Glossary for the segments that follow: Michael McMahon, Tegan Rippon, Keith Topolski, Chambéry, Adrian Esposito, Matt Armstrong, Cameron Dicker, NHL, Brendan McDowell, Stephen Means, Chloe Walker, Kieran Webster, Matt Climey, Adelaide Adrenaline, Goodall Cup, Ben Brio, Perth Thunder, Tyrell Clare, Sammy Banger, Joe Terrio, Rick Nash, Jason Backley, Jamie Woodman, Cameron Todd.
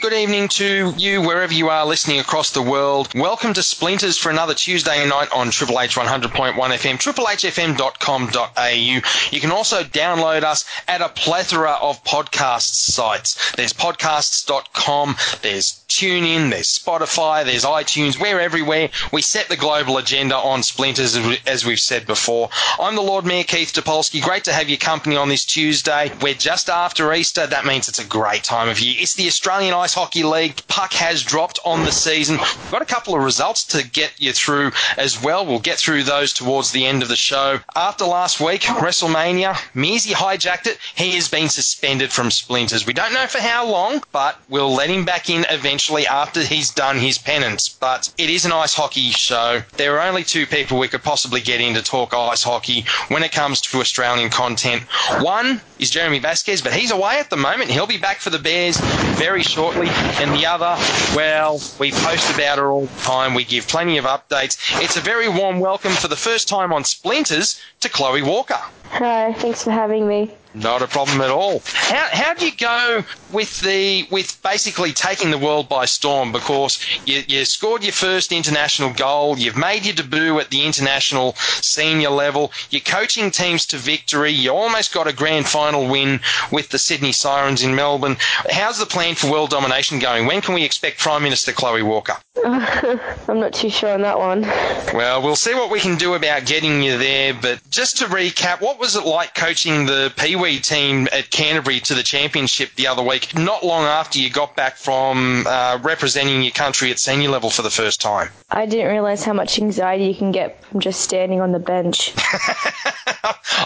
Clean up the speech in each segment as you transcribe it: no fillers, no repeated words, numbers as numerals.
Good evening to you, wherever you are listening across the world. Welcome to Splinters for another Tuesday night on Triple H 100.1 FM, triplehfm.com.au. You can also download us at a plethora of podcast sites. There's podcasts.com, there's TuneIn, there's Spotify, there's iTunes. We're everywhere. We set the global agenda on Splinters, as we've said before. I'm the Lord Mayor, Keith Topolski. Great to have your company on this Tuesday. We're just after Easter. That means it's a great time of year. It's the Australian Ice Hockey League. The puck has dropped on the season. We've got a couple of results to get you through as well. We'll get through those towards the end of the show. After last week, WrestleMania, Mearsy hijacked it. He has been suspended from Splinters. We don't know for how long, but we'll let him back in eventually after he's done his penance. But it is an ice hockey show. There are only two people we could possibly get in to talk ice hockey when it comes to Australian content. One is Jeremy Vasquez, but he's away at the moment. He'll be back for the Bears very shortly. And the other, well, we post about her all the time. We give plenty of updates. It's a very warm welcome for the first time on Splinters to Chloe Walker. Hello, thanks for having me. Not a problem at all. How do you go with basically taking the world by storm? Because you scored your first international goal, you've made your debut at the international senior level, you're coaching teams to victory, you almost got a grand final win with the Sydney Sirens in Melbourne. How's the plan for world domination going? When can we expect Prime Minister Chloe Walker? I'm not too sure on that one. Well, we'll see what we can do about getting you there, but just to recap, what was it like coaching the Pee Wee team at Canterbury to the championship the other week, not long after you got back from representing your country at senior level for the first time? I didn't realise how much anxiety you can get from just standing on the bench.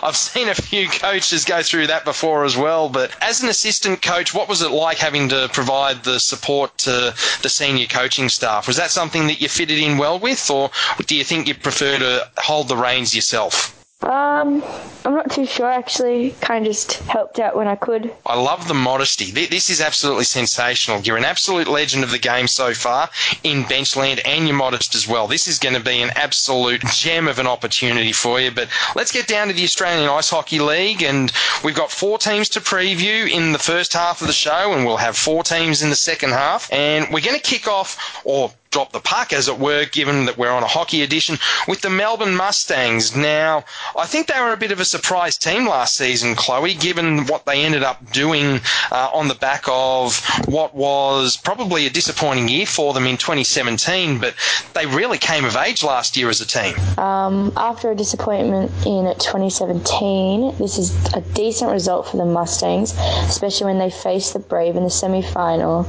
I've seen a few coaches go through that before as well, but as an assistant coach, what was it like having to provide the support to the senior coaching staff? Was that something that you fitted in well with, or do you think you prefer to hold the reins yourself? I'm not too sure, actually. Kind of just helped out when I could. I love the modesty. This is absolutely sensational. You're an absolute legend of the game so far in benchland, and you're modest as well. This is going to be an absolute gem of an opportunity for you. But let's get down to the Australian Ice Hockey League, and we've got four teams to preview in the first half of the show, and we'll have four teams in the second half. And we're going to kick off, or drop the puck, as it were, given that we're on a hockey edition, with the Melbourne Mustangs. Now, I think they were a bit of a surprise team last season, Chloe, given what they ended up doing on the back of what was probably a disappointing year for them in 2017, but they really came of age last year as a team. After a disappointment in 2017, this is a decent result for the Mustangs, especially when they faced the Brave in the semi-final.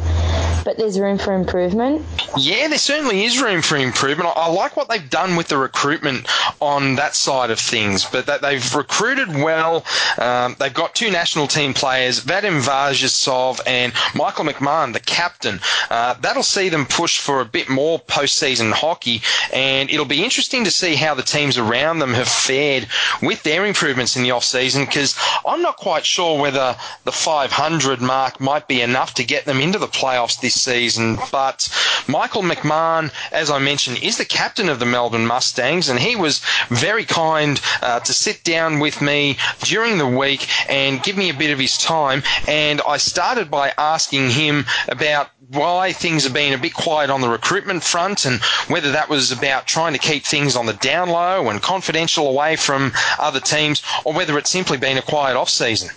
But there's room for improvement. Yeah, there certainly is room for improvement. I like what they've done with the recruitment on that side of things, but that they've recruited well. They've got two national team players, Vadim Varjasov and Michael McMahon, the captain. That'll see them push for a bit more postseason hockey, and it'll be interesting to see how the teams around them have fared with their improvements in the off-season, because I'm not quite sure whether the 500 mark might be enough to get them into the playoffs this season. But Michael McMahon, as I mentioned, is the captain of the Melbourne Mustangs, and he was very kind to sit down with me during the week and give me a bit of his time. And I started by asking him about why things have been a bit quiet on the recruitment front, and whether that was about trying to keep things on the down low and confidential away from other teams, or whether it's simply been a quiet off-season.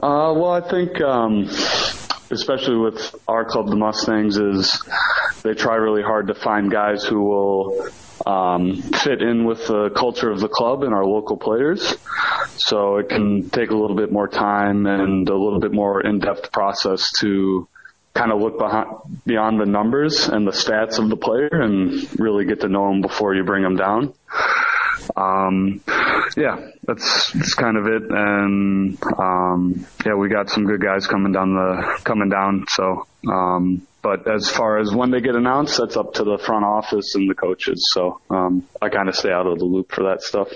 Well, I think especially with our club, the Mustangs, is they try really hard to find guys who will fit in with the culture of the club and our local players. So it can take a little bit more time and a little bit more in-depth process to kind of look beyond the numbers and the stats of the player and really get to know them before you bring them down. Yeah, that's kind of it. And yeah, we got some good guys coming down. So, but as far as when they get announced, that's up to the front office and the coaches. So I kind of stay out of the loop for that stuff.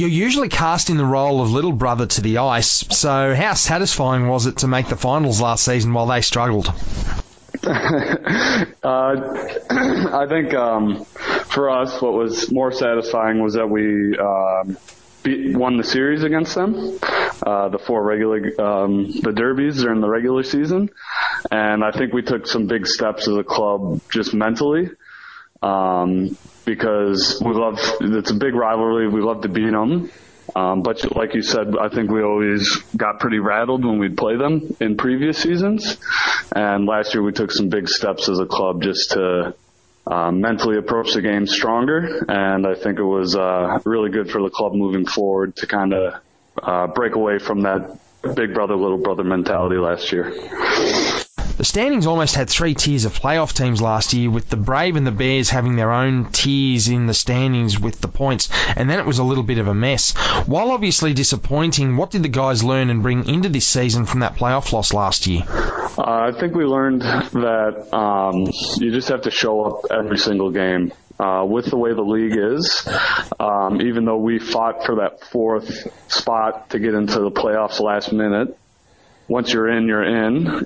you're usually cast in the role of little brother to the ice, so how satisfying was it to make the finals last season while they struggled? I think for us what was more satisfying was that we won the series against them, the four regular the derbies during the regular season, and I think we took some big steps as a club just mentally, because we love, it's a big rivalry, we love to beat them, but like you said, I think we always got pretty rattled when we'd play them in previous seasons, and last year we took some big steps as a club just to mentally approach the game stronger, and I think it was really good for the club moving forward to kind of break away from that big brother, little brother mentality last year. The standings almost had three tiers of playoff teams last year, with the Brave and the Bears having their own tiers in the standings with the points, and then it was a little bit of a mess. While obviously disappointing, what did the guys learn and bring into this season from that playoff loss last year? I think we learned that you just have to show up every single game. With the way the league is, even though we fought for that fourth spot to get into the playoffs last minute, once you're in,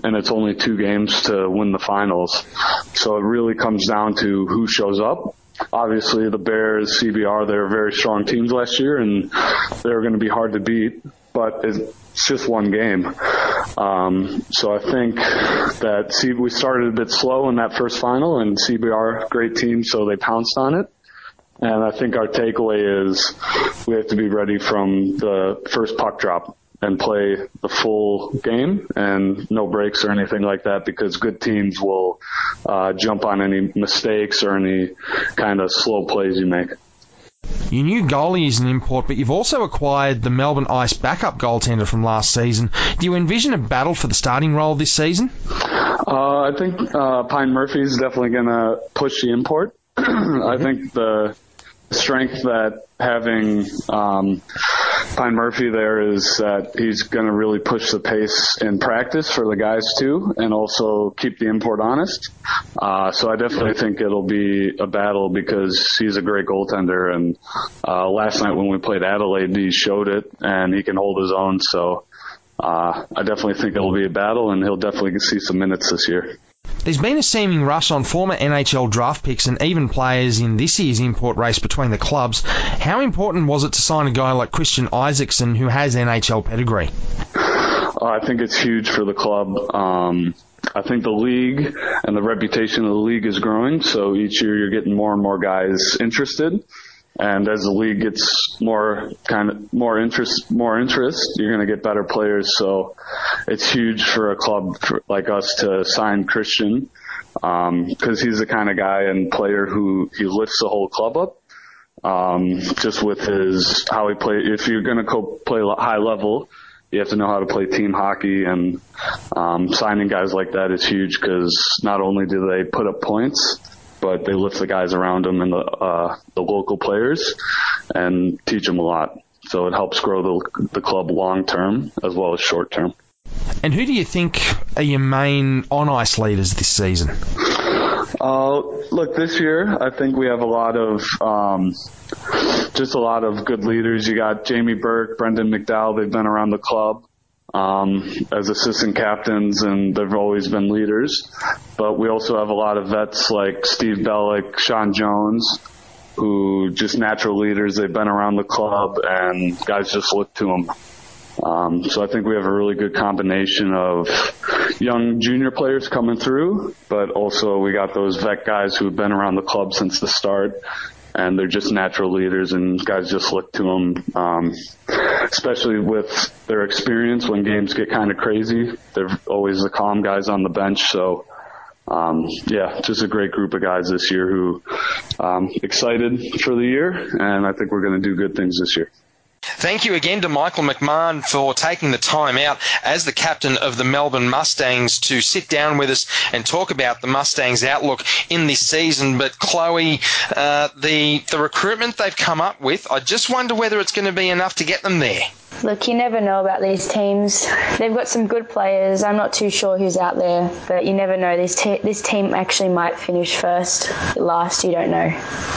and it's only two games to win the finals. So it really comes down to who shows up. Obviously, the Bears, CBR, they're very strong teams last year, and they're going to be hard to beat, but it's just one game. So I think that we started a bit slow in that first final, and CBR, great team, so they pounced on it. And I think our takeaway is we have to be ready from the first puck drop and play the full game and no breaks or anything like that, because good teams will jump on any mistakes or any kind of slow plays you make. Your new goalie is an import, but you've also acquired the Melbourne Ice backup goaltender from last season. Do you envision a battle for the starting role this season? I think Pine Murphy is definitely going to push the import. I think the strength that having Pine Murphy there is that he's going to really push the pace in practice for the guys too, and also keep the import honest. So I definitely think it'll be a battle because he's a great goaltender, and last night when we played Adelaide, he showed it, and he can hold his own. So I definitely think it'll be a battle, and he'll definitely see some minutes this year. There's been a seeming rush on former NHL draft picks and even players in this year's import race between the clubs. How important was it to sign a guy like Christian Isaacson, who has NHL pedigree? I think it's huge for the club. I think the league and the reputation of the league is growing, so each year you're getting more and more guys interested. And as the league gets more interest, you're going to get better players. So it's huge for a club like us to sign Christian, because he's the kind of guy and player who he lifts the whole club up. Just with how he plays. If you're going to go play high level, you have to know how to play team hockey, and signing guys like that is huge because not only do they put up points, but they lift the guys around them and the local players and teach them a lot. So it helps grow the club long-term as well as short-term. And who do you think are your main on-ice leaders this season? Look, this year I think we have a lot of good leaders. You got Jamie Burke, Brendan McDowell. They've been around the club as assistant captains, and they've always been leaders. But we also have a lot of vets like Steve Bellick, Sean Jones, who just natural leaders. They've been around the club, and guys just look to them. So I think we have a really good combination of young junior players coming through, but also we got those vet guys who have been around the club since the start, and they're just natural leaders, and guys just look to them, especially with their experience when games get kind of crazy. They're always the calm guys on the bench. So, just a great group of guys this year who excited for the year, and I think we're going to do good things this year. Thank you again to Michael McMahon for taking the time out as the captain of the Melbourne Mustangs to sit down with us and talk about the Mustangs' outlook in this season. But Chloe, the recruitment they've come up with, I just wonder whether it's going to be enough to get them there. Look, you never know about these teams. They've got some good players. I'm not too sure who's out there, but you never know. This team actually might finish first, last, you don't know.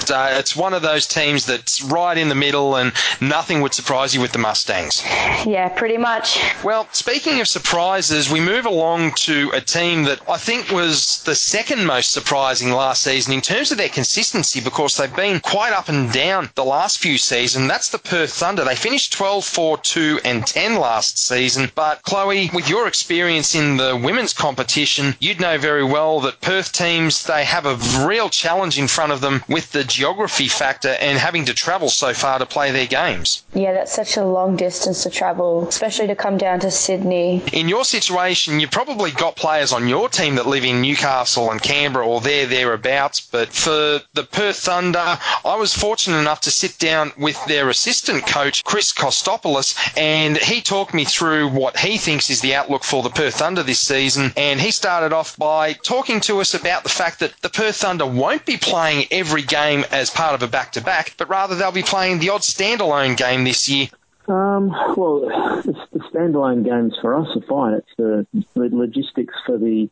So it's one of those teams that's right in the middle, and nothing would surprise you with the Mustangs. Yeah, pretty much. Well, speaking of surprises, we move along to a team that I think was the second most surprising last season in terms of their consistency, because they've been quite up and down the last few seasons. That's the Perth Thunder. They finished 12-4-2-10 last season. But Chloe, with your experience in the women's competition, you'd know very well that Perth teams, they have a real challenge in front of them with the geography factor and having to travel so far to play their games. Yeah, that's such a long distance to travel, especially to come down to Sydney. In your situation, you've probably got players on your team that live in Newcastle and Canberra or thereabouts, but for the Perth Thunder, I was fortunate enough to sit down with their assistant coach, Chris Kostopoulos, and he talked me through what he thinks is the outlook for the Perth Thunder this season. And he started off by talking to us about the fact that the Perth Thunder won't be playing every game as part of a back-to-back, but rather they'll be playing the odd standalone game this year. Well, the standalone games for us are fine. It's the logistics for the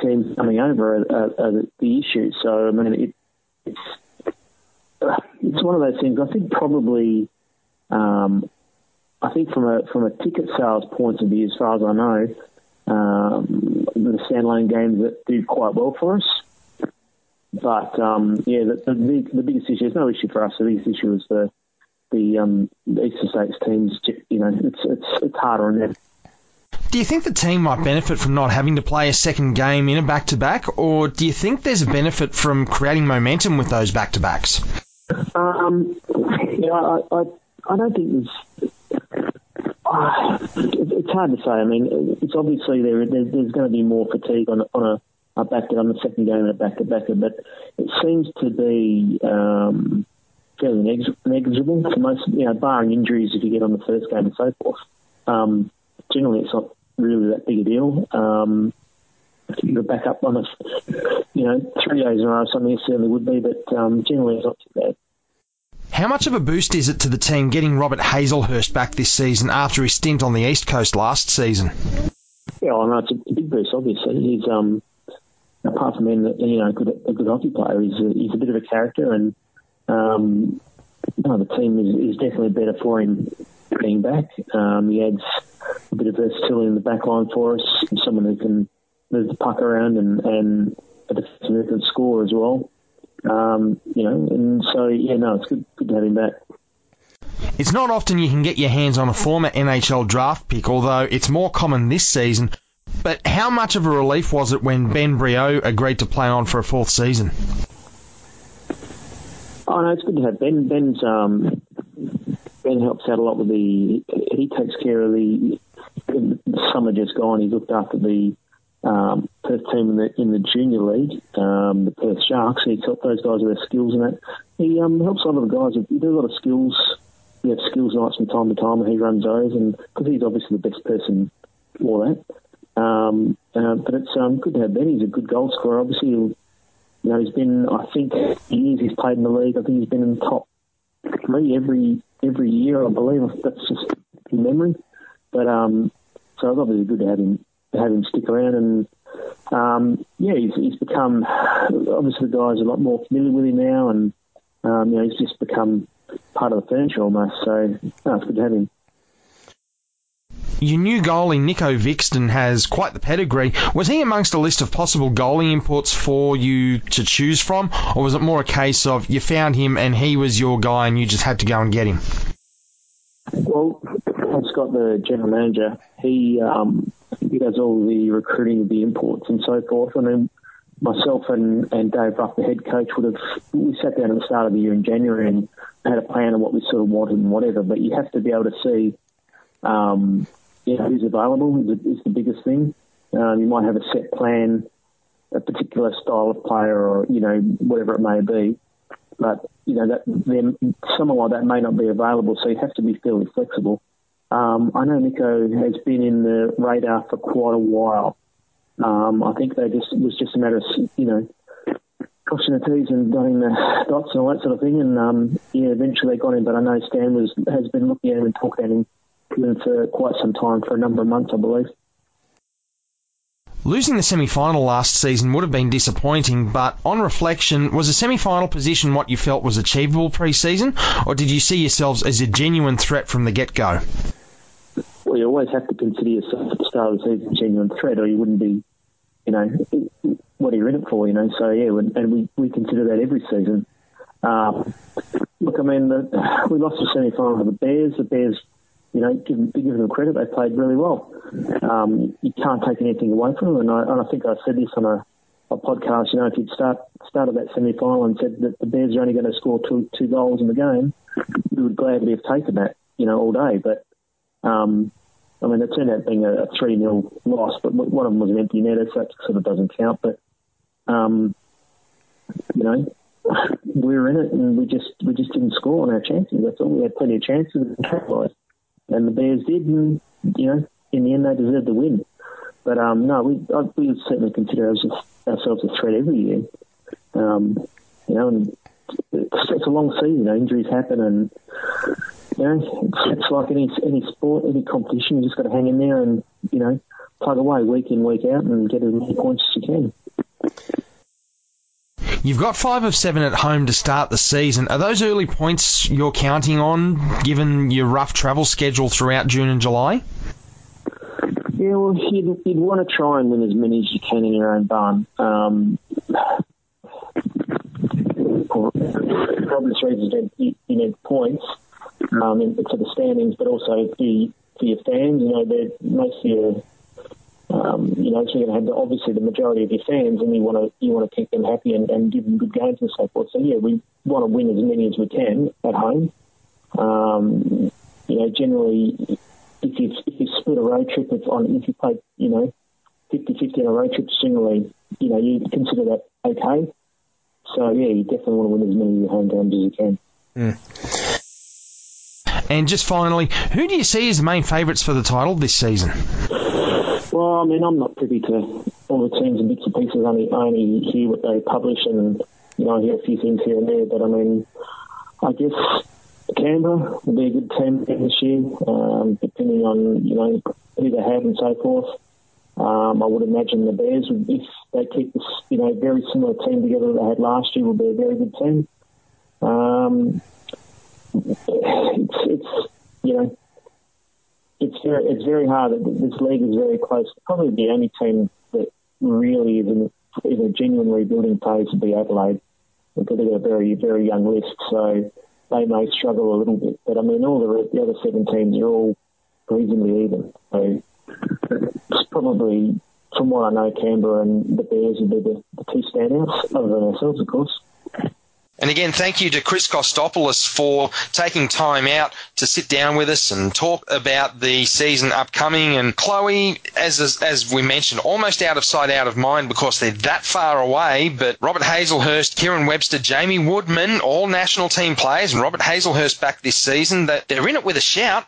teams coming over are the issue. So, I mean, it's one of those things. I think probably... I think from a ticket sales point of view, as far as I know, the standalone games that do quite well for us. But yeah, the biggest issue is no issue for us. The biggest issue is the Eastern States teams. You know, it's harder on them. Do you think the team might benefit from not having to play a second game in a back to back, or do you think there's a benefit from creating momentum with those back to backs? Yeah, I don't think there's. It's hard to say. I mean, it's obviously there's going to be more fatigue on a back on the second game and a back-to-back, but it seems to be fairly negligible for most, you know, barring injuries if you get on the first game and so forth. Generally, it's not really that big a deal. You're back up on a, you know, 3 days in a row, something it certainly would be, but generally it's not too bad. How much of a boost is it to the team getting Robert Hazelhurst back this season after his stint on the East Coast last season? Yeah, I know, it's a big boost, obviously. He's, apart from being, you know, a good hockey player, he's a bit of a character, and the team is definitely better for him being back. He adds a bit of versatility in the back line for us, someone who can move the puck around and a defensive who can score as well. You know, and so, yeah, no, it's good to have him back. It's not often you can get your hands on a former NHL draft pick, although it's more common this season. But how much of a relief was it when Ben Brio agreed to play on for a fourth season? Oh, no, it's good to have Ben. Ben helps out a lot with he takes care of the summer just gone. He looked after the Perth team in the junior league, the Perth Sharks. He helped those guys with their skills and that. He helps a lot of the guys. He does a lot of skills. We have skills nights from time to time, and he runs those. And because he's obviously the best person for that. But it's good to have Ben. He's a good goal scorer. Obviously, he's been. I think years he's played in the league. I think he's been in the top three every year, I believe. That's just in memory. But so it's obviously good to have him. Stick around, and he's become, obviously the guys are a lot more familiar with him now, and he's just become part of the furniture almost, so no, it's good to have him. Your new goalie, Nico Vixton, has quite the pedigree. Was he amongst a list of possible goalie imports for you to choose from, or was it more a case of you found him and he was your guy and you just had to go and get him? Well, Scott, the general manager, he does all the recruiting of the imports and so forth. And then myself and Dave Ruff, the head coach, we sat down at the start of the year in January and had a plan on what we sort of wanted and whatever. But you have to be able to see, who's available is the biggest thing. You might have a set plan, a particular style of player, or whatever it may be. but you know that someone like that may not be available, so you have to be fairly flexible. I know Nico has been in the radar for quite a while. I think it was just a matter of crossing the T's and dotting the dots and all that sort of thing, and eventually they got him. But I know Stan has been looking at him and talking at him for quite some time, for a number of months, I believe. Losing the semi-final last season would have been disappointing, but on reflection, was a semi-final position what you felt was achievable pre-season, or did you see yourselves as a genuine threat from the get-go? Well, you always have to consider yourself at the start of the season a genuine threat, or you wouldn't be, what are you in it for, So, yeah, and we consider that every season. We lost the semi-final to the Bears. The Bears, give them credit, they played really well. You can't take anything away from them. And I think I said this on a podcast, if you'd started that semi-final and said that the Bears are only going to score two goals in the game, we would gladly have taken that, all day. But, it turned out being a 3-0 loss, but one of them was an empty netter, so that sort of doesn't count. But, we were in it and we just didn't score on our chances. That's all. We had plenty of chances and capitalised. And the Bears did, and, in the end they deserved the win. But, we certainly consider ourselves a threat every year. And it's a long season. Injuries happen and, it's like any sport, any competition. You just got to hang in there and, plug away week in, week out and get as many points as you can. You've got 5 of 7 at home to start the season. Are those early points you're counting on, given your rough travel schedule throughout June and July? Yeah, well, you'd want to try and win as many as you can in your own barn. For obvious reasons, you need points for the standings, but also for your fans. They're mostly so you're going to have obviously the majority of your fans, and you want to keep them happy and give them good games and so forth. So yeah, we want to win as many as we can at home. Generally, if you split a road trip, if you play 50-50 on a road trip, generally you consider that okay. So yeah, you definitely want to win as many of your home games as you can. Mm. And just finally, who do you see as the main favourites for the title this season? Well, I'm not privy to all the teams and bits and pieces. I only hear what they publish and, I hear a few things here and there. But, I guess Canberra will be a good team this year, depending on, who they have and so forth. I would imagine the Bears, if they keep this, very similar team together that they had last year, will be a very good team. It's very hard. This league is very close. Probably the only team that really is in a genuine rebuilding phase would be Adelaide, because they've got a very, very young list, so they may struggle a little bit. But, all the other 7 teams are all reasonably even. So it's probably, from what I know, Canberra and the Bears would be the two standouts, other than ourselves, of course. And again, thank you to Chris Kostopoulos for taking time out to sit down with us and talk about the season upcoming. And Chloe, as we mentioned, almost out of sight, out of mind, because they're that far away. But Robert Hazelhurst, Kieran Webster, Jamie Woodman, all national team players, and Robert Hazelhurst back this season, that they're in it with a shout.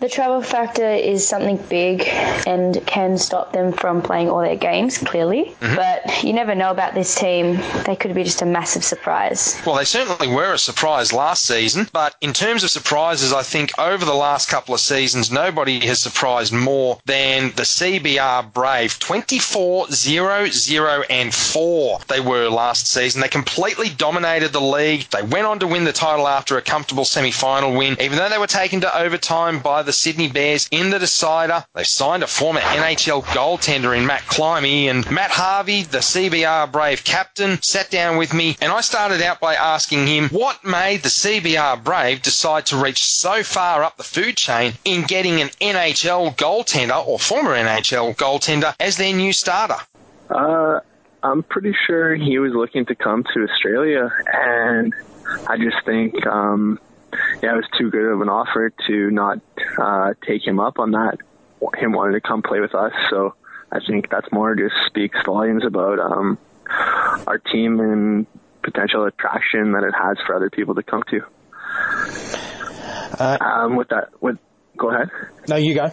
The travel factor is something big and can stop them from playing all their games, clearly. Mm-hmm. But you never know about this team. They could be just a massive surprise. Well, they certainly were a surprise last season. But in terms of surprises, I think over the last couple of seasons, nobody has surprised more than the CBR Brave. 24-0-0-4 they were last season. They completely dominated the league. They went on to win the title after a comfortable semi-final win, even though they were taken to overtime by the Sydney Bears in the decider. They've signed a former NHL goaltender in Matt Climey, and Matt Harvey, the CBR Brave captain, sat down with me, and I started out by asking him what made the CBR Brave decide to reach so far up the food chain in getting an NHL goaltender or former NHL goaltender as their new starter. I'm pretty sure he was looking to come to Australia, and I just think it was too good of an offer to not take him up on that. Him wanting to come play with us, so I think that's more just speaks volumes about our team and potential attraction that it has for other people to come to. Go ahead. No, you go.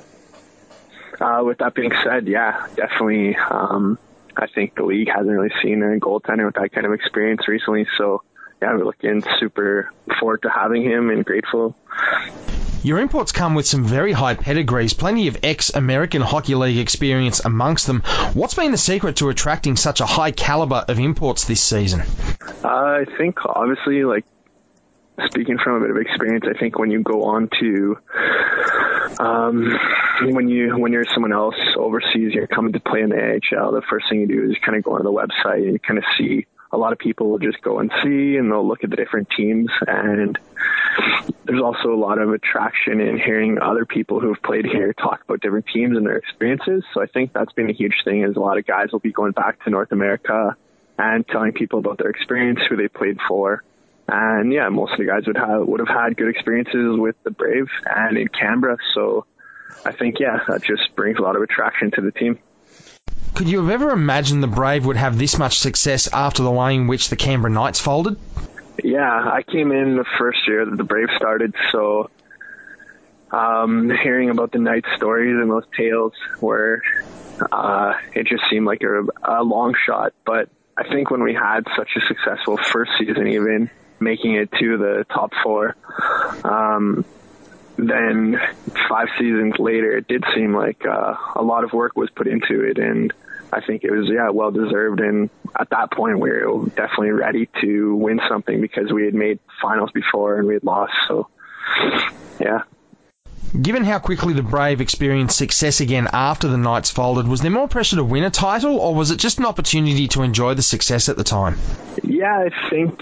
With that being said, yeah, definitely. I think the league hasn't really seen a goaltender with that kind of experience recently. So, yeah, we're looking super forward to having him and grateful. Your imports come with some very high pedigrees, plenty of ex-American Hockey League experience amongst them. What's been the secret to attracting such a high calibre of imports this season? I think, obviously, speaking from a bit of experience, I think when you go on to when you're someone else overseas, you're coming to play in the AHL, the first thing you do is kind of go on the website and kind of see. A lot of people will just go and see, and they'll look at the different teams. And there's also a lot of attraction in hearing other people who've played here talk about different teams and their experiences. So I think that's been a huge thing, is a lot of guys will be going back to North America and telling people about their experience, who they played for. And yeah, most of the guys would have had good experiences with the Brave and in Canberra. So I think, yeah, that just brings a lot of attraction to the team. Could you have ever imagined the Brave would have this much success after the way in which the Canberra Knights folded? Yeah, I came in the first year that the Brave started, so hearing about the Knights' stories and those tales were, it just seemed like a long shot. But I think when we had such a successful first season, even making it to the top four, then 5 seasons later, it did seem like a lot of work was put into it, and I think it was, yeah, well-deserved, and at that point, we were definitely ready to win something because we had made finals before and we had lost, so, yeah. Given how quickly the Brave experienced success again after the Knights folded, was there more pressure to win a title, or was it just an opportunity to enjoy the success at the time? Yeah, I think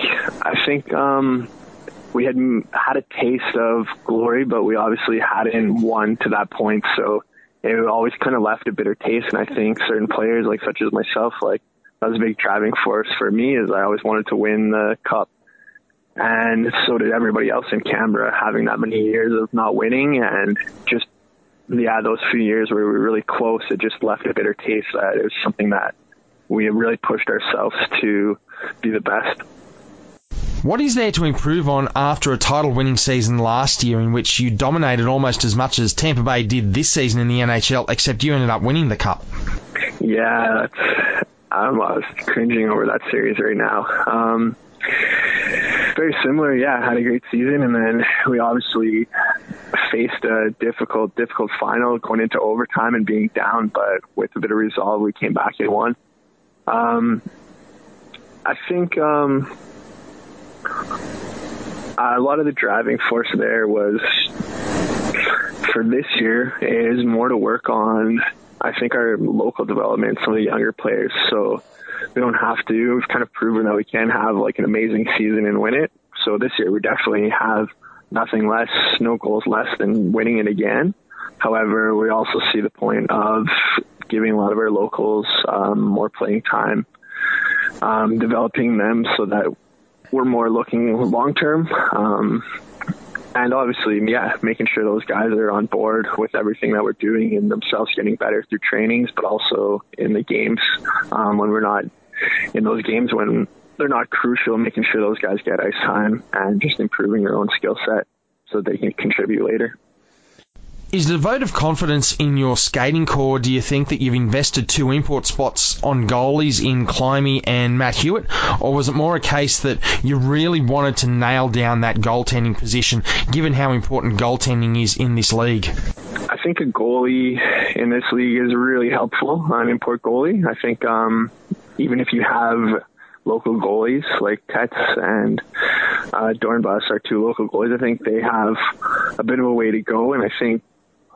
we had a taste of glory, but we obviously hadn't won to that point, so it always kind of left a bitter taste. And I think certain players, such as myself, that was a big driving force for me, is I always wanted to win the cup. And so did everybody else in Canberra, having that many years of not winning. And just, yeah, those few years where we were really close, it just left a bitter taste. It was something that we really pushed ourselves to be the best. What is there to improve on after a title-winning season last year in which you dominated almost as much as Tampa Bay did this season in the NHL, except you ended up winning the cup? Yeah, I was cringing over that series right now. Very similar, yeah. Had a great season, and then we obviously faced a difficult final going into overtime and being down, but with a bit of resolve, we came back and won. I think a lot of the driving force there was, for this year, is more to work on, I think, our local development, some of the younger players. So we don't have to. We've kind of proven that we can have an amazing season and win it. So this year we definitely have nothing less, no goals less than winning it again. However, we also see the point of giving a lot of our locals more playing time, developing them so that we're more looking long-term. And obviously, yeah, making sure those guys are on board with everything that we're doing and themselves getting better through trainings, but also in the games when we're not in those games when they're not crucial, making sure those guys get ice time and just improving their own skill set so they can contribute later. Is the vote of confidence in your skating core, do you think that you've invested 2 import spots on goalies in Climey and Matt Hewitt? Or was it more a case that you really wanted to nail down that goaltending position, given how important goaltending is in this league? I think a goalie in this league is really helpful, an import goalie. I think even if you have local goalies like Tetz and Dornbus, our 2 local goalies, I think they have a bit of a way to go, and I think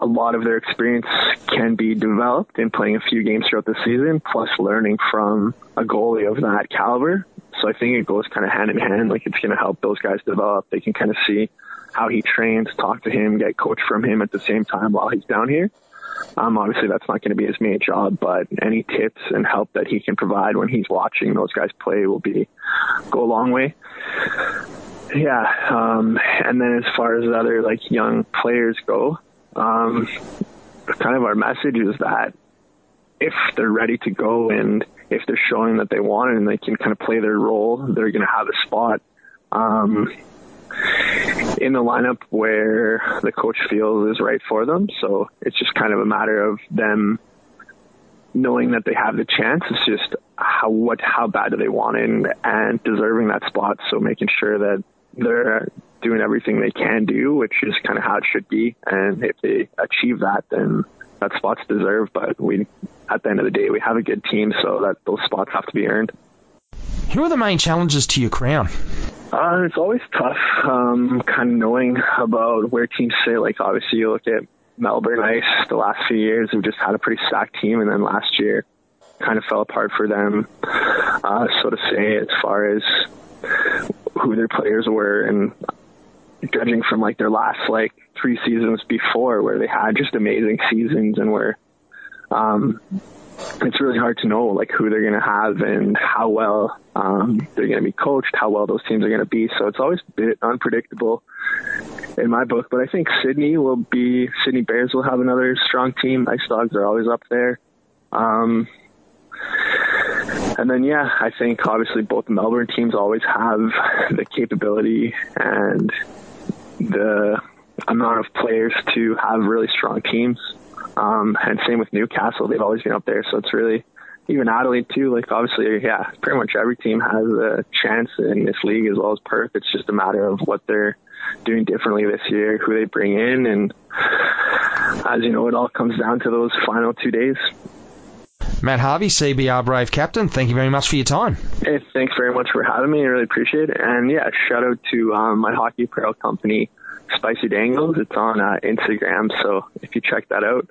a lot of their experience can be developed in playing a few games throughout the season, plus learning from a goalie of that caliber. So I think it goes kind of hand in hand. It's going to help those guys develop. They can kind of see how he trains, talk to him, get coached from him at the same time while he's down here. Obviously, that's not going to be his main job, but any tips and help that he can provide when he's watching those guys play will go a long way. Yeah. And then as far as the other young players go, kind of our message is that if they're ready to go and if they're showing that they want it and they can kind of play their role, they're going to have a spot in the lineup where the coach feels is right for them. So it's just kind of a matter of them knowing that they have the chance. It's just how bad do they want it and deserving that spot. So making sure that they're doing everything they can do, which is kind of how it should be. And if they achieve that, then that spot's deserved. But we, at the end of the day, we have a good team, so that those spots have to be earned. Who are the main challenges to your crown? It's always tough, kind of knowing about where teams sit. Like, obviously, you look at Melbourne Ice the last few years. We've just had a pretty stacked team, and then last year kind of fell apart for them, so to say, as far as who their players were, and judging from like their last like three seasons before where they had just amazing seasons and where it's really hard to know like who they're going to have and how well they're going to be coached, how well those teams are going to be. So it's always a bit unpredictable in my book, but I think Sydney Bears will have another strong team. Ice Dogs are always up there. And then, yeah, I think obviously both Melbourne teams always have the capability and the amount of players to have really strong teams. And same with Newcastle. They've always been up there. So it's really, even Adelaide too, like obviously, yeah, pretty much every team has a chance in this league as well as Perth. It's just a matter of what they're doing differently this year, who they bring in. And as you know, it all comes down to those final 2 days. Matt Harvey, CBR Brave Captain, thank you very much for your time. Hey, thanks very much for having me. I really appreciate it. And, yeah, shout out to my hockey apparel company, Spicy Dangles. It's on Instagram, so if you check that out,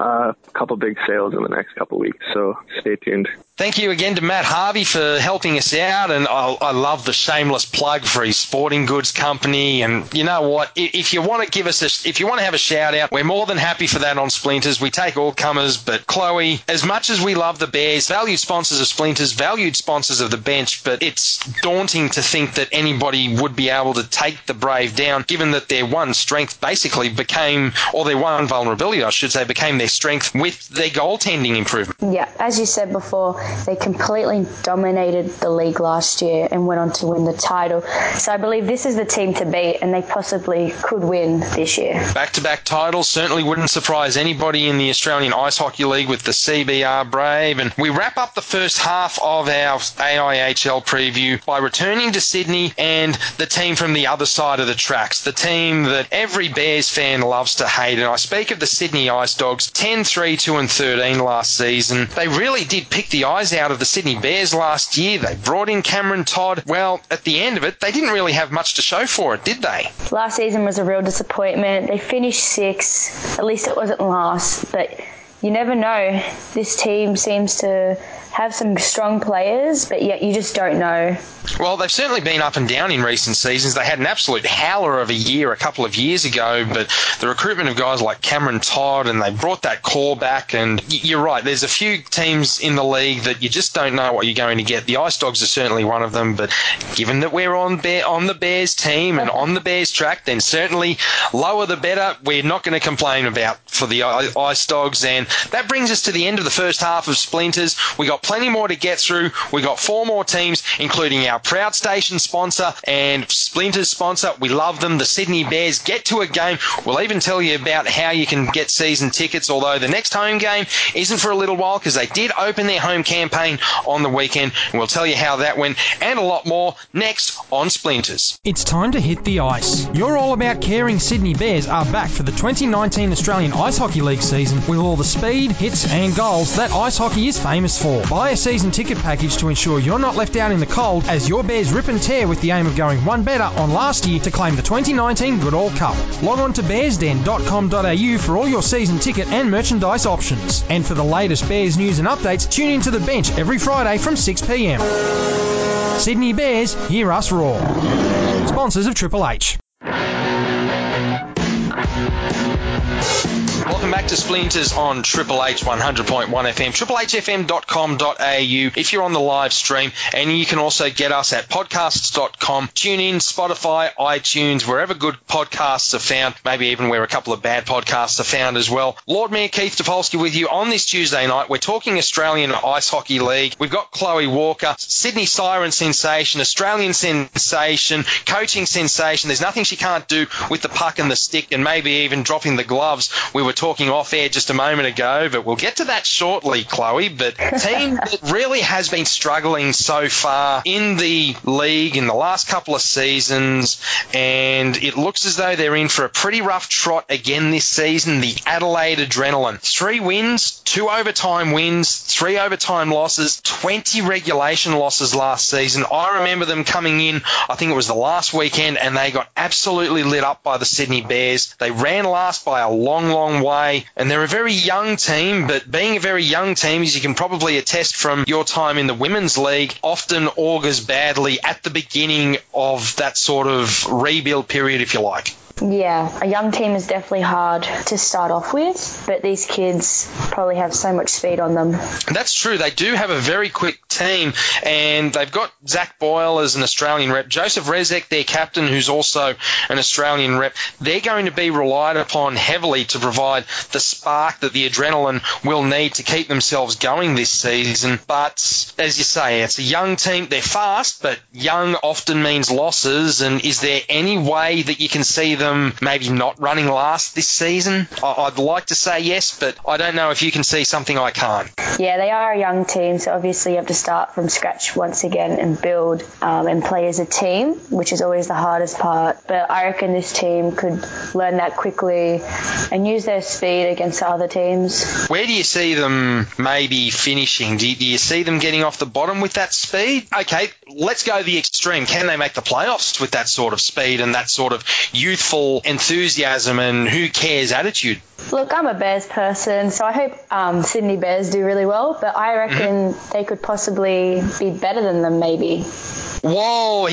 a couple big sales in the next couple weeks, so stay tuned. Thank you again to Matt Harvey for helping us out, and I love the shameless plug for his sporting goods company. And you know what? If you want to if you want to have a shout out, we're more than happy for that on Splinters. We take all comers, but Chloe, as much as we love the Bears, valued sponsors of Splinters, valued sponsors of the bench, but it's daunting to think that anybody would be able to take the Brave down, given that their one strength basically became, or their one vulnerability, I should say, became their strength with their goaltending improvement. Yeah, as you said before, they completely dominated the league last year and went on to win the title. So I believe this is the team to beat, and they possibly could win this year. Back-to-back titles certainly wouldn't surprise anybody in the Australian Ice Hockey League with the CBR Brave. And we wrap up the first half of our AIHL preview by returning to Sydney and the team from the other side of the tracks, the team that every Bears fan loves to hate. And I speak of the Sydney Ice Dogs, 10-3, 2-13 last season. They really did pick the Ice out of the Sydney Bears last year. They brought in Cameron Todd. Well, at the end of it, they didn't really have much to show for it, did they? Last season was a real disappointment. They finished 6th. At least it wasn't last, but you never know. This team seems to have some strong players, but yet you just don't know. Well, they've certainly been up and down in recent seasons. They had an absolute howler of a year a couple of years ago, but the recruitment of guys like Cameron Todd, and they brought that core back, and you're right, there's a few teams in the league that you just don't know what you're going to get. The Ice Dogs are certainly one of them, but given that we're on the Bears team and on the Bears track, then certainly lower the better. We're not going to complain about for the Ice Dogs, and that brings us to the end of the first half of Splinters. We got plenty more to get through. We got 4 more teams, including our Proud Station sponsor and Splinters sponsor. We love them. The Sydney Bears. Get to a game. We'll even tell you about how you can get season tickets, although the next home game isn't for a little while because they did open their home campaign on the weekend. And we'll tell you how that went and a lot more next on Splinters. It's time to hit the ice. Your All About Caring Sydney Bears are back for the 2019 Australian Ice Hockey League season with all the speed, hits and goals that ice hockey is famous for. Buy a season ticket package to ensure you're not left out in the cold as your Bears rip and tear with the aim of going one better on last year to claim the 2019 Goodall Cup. Log on to bearsden.com.au for all your season ticket and merchandise options. And for the latest Bears news and updates, tune in to The Bench every Friday from 6 p.m. Sydney Bears, hear us roar. Sponsors of Triple H. Welcome back to Splinters on Triple H 100.1 FM, triplehfm.com.au if you're on the live stream, and you can also get us at podcasts.com, TuneIn, Spotify, iTunes, wherever good podcasts are found, maybe even where a couple of bad podcasts are found as well. Lord Mayor Keith Topolski with you on this Tuesday night. We're talking Australian Ice Hockey League. We've got Chloe Walker, Sydney Siren sensation, Australian sensation, coaching sensation. There's nothing she can't do with the puck and the stick, and maybe even dropping the gloves. We were talking off air just a moment ago, but we'll get to that shortly, Chloe. But a team that really has been struggling so far in the league in the last couple of seasons, and it looks as though they're in for a pretty rough trot again this season, the Adelaide Adrenaline. 3 wins, 2 overtime wins, 3 overtime losses, 20 regulation losses last season. I remember them coming in, I think it was the last weekend, and they got absolutely lit up by the Sydney Bears. They ran last by a long, long way, and they're a very young team, but being a very young team, as you can probably attest from your time in the Women's League, often augurs badly at the beginning of that sort of rebuild period, if you like. Yeah, a young team is definitely hard to start off with, but these kids probably have so much speed on them. That's true. They do have a very quick team, and they've got Zach Boyle as an Australian rep, Joseph Rezek, their captain, who's also an Australian rep. They're going to be relied upon heavily to provide the spark that the Adrenaline will need to keep themselves going this season. But as you say, it's a young team. They're fast, but young often means losses. And is there any way that you can see them maybe not running last this season? I'd like to say yes, but I don't know if you can see something I can't. Yeah, they are a young team, so obviously you have to start from scratch once again and build and play as a team, which is always the hardest part. But I reckon this team could learn that quickly and use their speed against other teams. Where do you see them maybe finishing? Do you see them getting off the bottom with that speed? Okay, let's go the extreme. Can they make the playoffs with that sort of speed and that sort of youthful enthusiasm and who cares attitude? Look, I'm a Bears person, so I hope Sydney Bears do really well, but I reckon they could possibly be better than them maybe. Whoa,